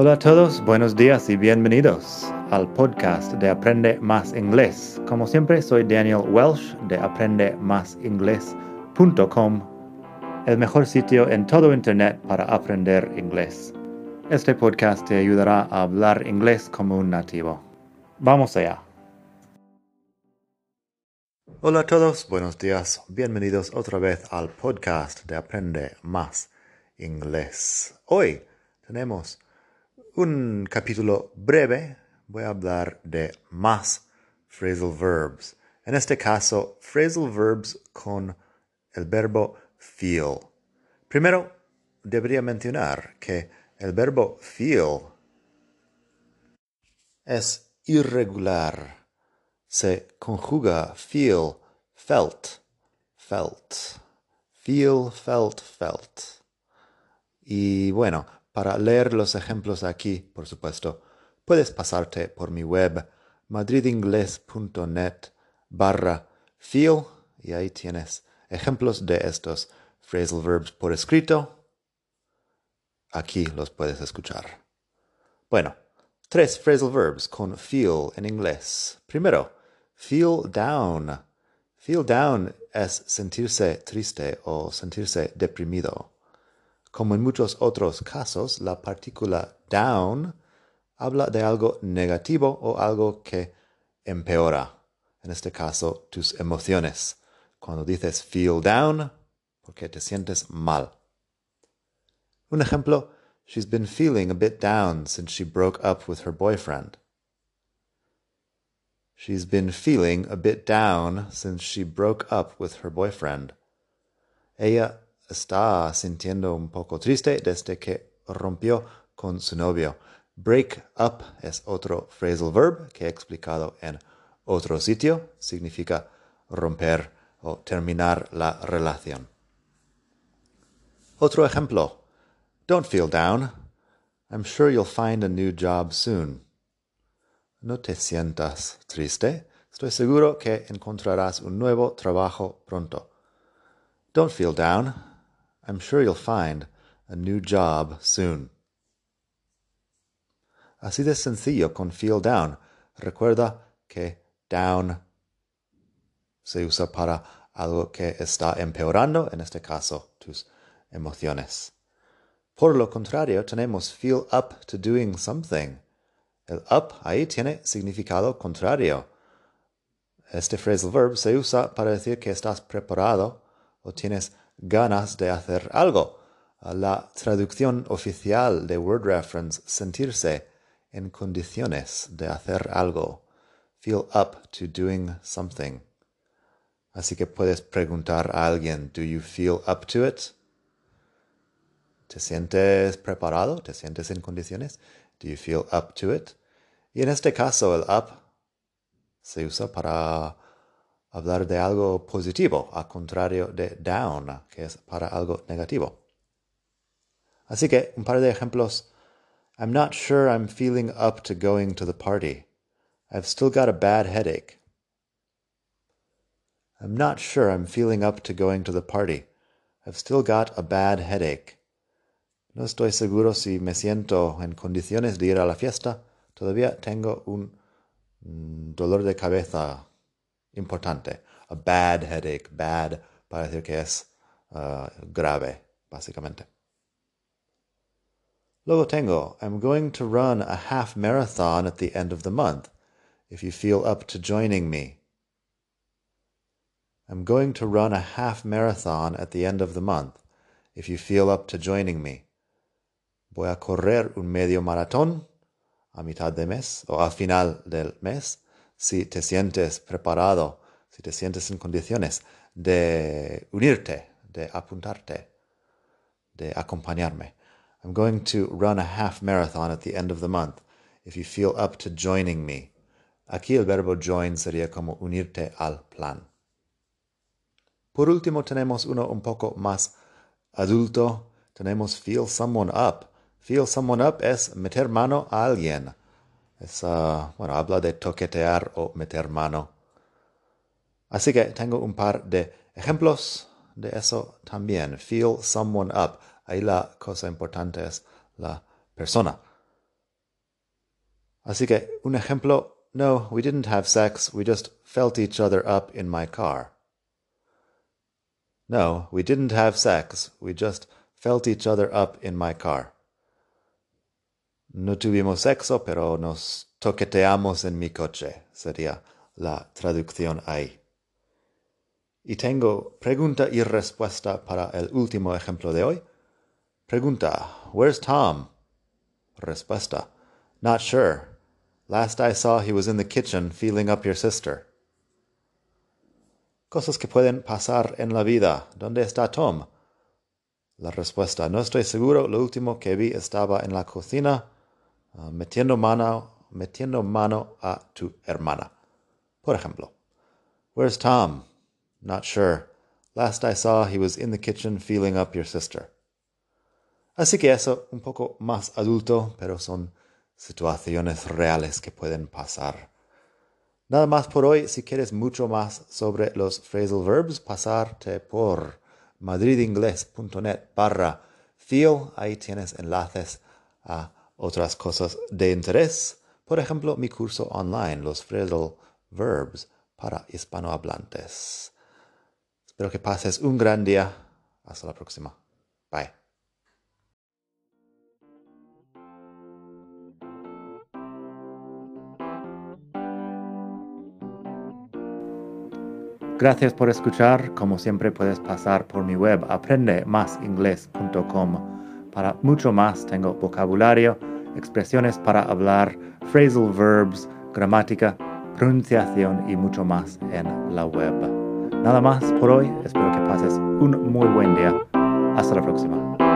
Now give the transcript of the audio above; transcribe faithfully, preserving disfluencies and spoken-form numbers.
Hola a todos, buenos días y bienvenidos al podcast de Aprende Más Inglés. Como siempre, soy Daniel Welsh de aprende más inglés punto com, el mejor sitio en todo Internet para aprender inglés. Este podcast te ayudará a hablar inglés como un nativo. ¡Vamos allá! Hola a todos, buenos días, bienvenidos otra vez al podcast de Aprende Más Inglés. Hoy tenemos un capítulo breve. Voy a hablar de más phrasal verbs. En este caso, phrasal verbs con el verbo feel. Primero, debería mencionar que el verbo feel es irregular. Se conjuga feel, felt, felt, feel, felt, felt. Y bueno, para leer los ejemplos aquí, por supuesto, puedes pasarte por mi web madridingles.net barra feel y ahí tienes ejemplos de estos phrasal verbs por escrito. Aquí los puedes escuchar. Bueno, tres phrasal verbs con feel en inglés. Primero, feel down. Feel down es sentirse triste o sentirse deprimido. Como en muchos otros casos, la partícula down habla de algo negativo o algo que empeora. En este caso, tus emociones. Cuando dices feel down, porque te sientes mal. Un ejemplo, she's been feeling a bit down since she broke up with her boyfriend. She's been feeling a bit down since she broke up with her boyfriend. Ella está sintiendo un poco triste desde que rompió con su novio. Break up es otro phrasal verb que he explicado en otro sitio. Significa romper o terminar la relación. Otro ejemplo. Don't feel down. I'm sure you'll find a new job soon. No te sientas triste. Estoy seguro que encontrarás un nuevo trabajo pronto. Don't feel down. I'm sure you'll find a new job soon. Así de sencillo con feel down. Recuerda que down se usa para algo que está empeorando, en este caso tus emociones. Por lo contrario, tenemos feel up to doing something. El up ahí tiene significado contrario. Este phrasal verb se usa para decir que estás preparado o tienes ganas de hacer algo. La traducción oficial de Word Reference, sentirse en condiciones de hacer algo. Feel up to doing something. Así que puedes preguntar a alguien, do you feel up to it? ¿Te sientes preparado? ¿Te sientes en condiciones? Do you feel up to it? Y en este caso el up se usa para hablar de algo positivo, al contrario de down, que es para algo negativo. Así que un par de ejemplos. I'm not sure I'm feeling up to going to the party. I've still got a bad headache. I'm not sure I'm feeling up to going to the party. I've still got a bad headache. No estoy seguro si me siento en condiciones de ir a la fiesta. Todavía tengo un dolor de cabeza importante. A bad headache. Bad para decir que es uh, grave, básicamente. Luego tengo, I'm going to run a half marathon at the end of the month, if you feel up to joining me. I'm going to run a half marathon at the end of the month, if you feel up to joining me. Voy a correr un medio maratón a mitad de mes o al final del mes. Si te sientes preparado, si te sientes en condiciones de unirte, de apuntarte, de acompañarme. I'm going to run a half marathon at the end of the month, if you feel up to joining me. Aquí el verbo join sería como unirte al plan. Por último tenemos uno un poco más adulto. Tenemos feel someone up. Feel someone up es meter mano a alguien. Es, uh, bueno, habla de toquetear o meter mano. Así que tengo un par de ejemplos de eso también. Feel someone up. Ahí la cosa importante es la persona. Así que, un ejemplo, no, we didn't have sex, we just felt each other up in my car. No, we didn't have sex, we just felt each other up in my car. No tuvimos sexo, pero nos toqueteamos en mi coche, sería la traducción ahí. Y tengo pregunta y respuesta para el último ejemplo de hoy. Pregunta, where's Tom? Respuesta, not sure. Last I saw he was in the kitchen feeling up your sister. Cosas que pueden pasar en la vida. ¿Dónde está Tom? La respuesta, no estoy seguro. Lo último que vi estaba en la cocina uh, metiendo mano, metiendo mano a tu hermana. Por ejemplo, where's Tom? Not sure. Last I saw he was in the kitchen feeling up your sister. Así que eso, un poco más adulto, pero son situaciones reales que pueden pasar. Nada más por hoy. Si quieres mucho más sobre los phrasal verbs, pasarte por madridingles.net barra feel. Ahí tienes enlaces a otras cosas de interés. Por ejemplo, mi curso online, los phrasal verbs para hispanohablantes. Espero que pases un gran día. Hasta la próxima. Bye. Gracias por escuchar. Como siempre puedes pasar por mi web aprende más inglés punto com. Para mucho más tengo vocabulario, expresiones para hablar, phrasal verbs, gramática, pronunciación y mucho más en la web. Nada más por hoy. Espero que pases un muy buen día. Hasta la próxima.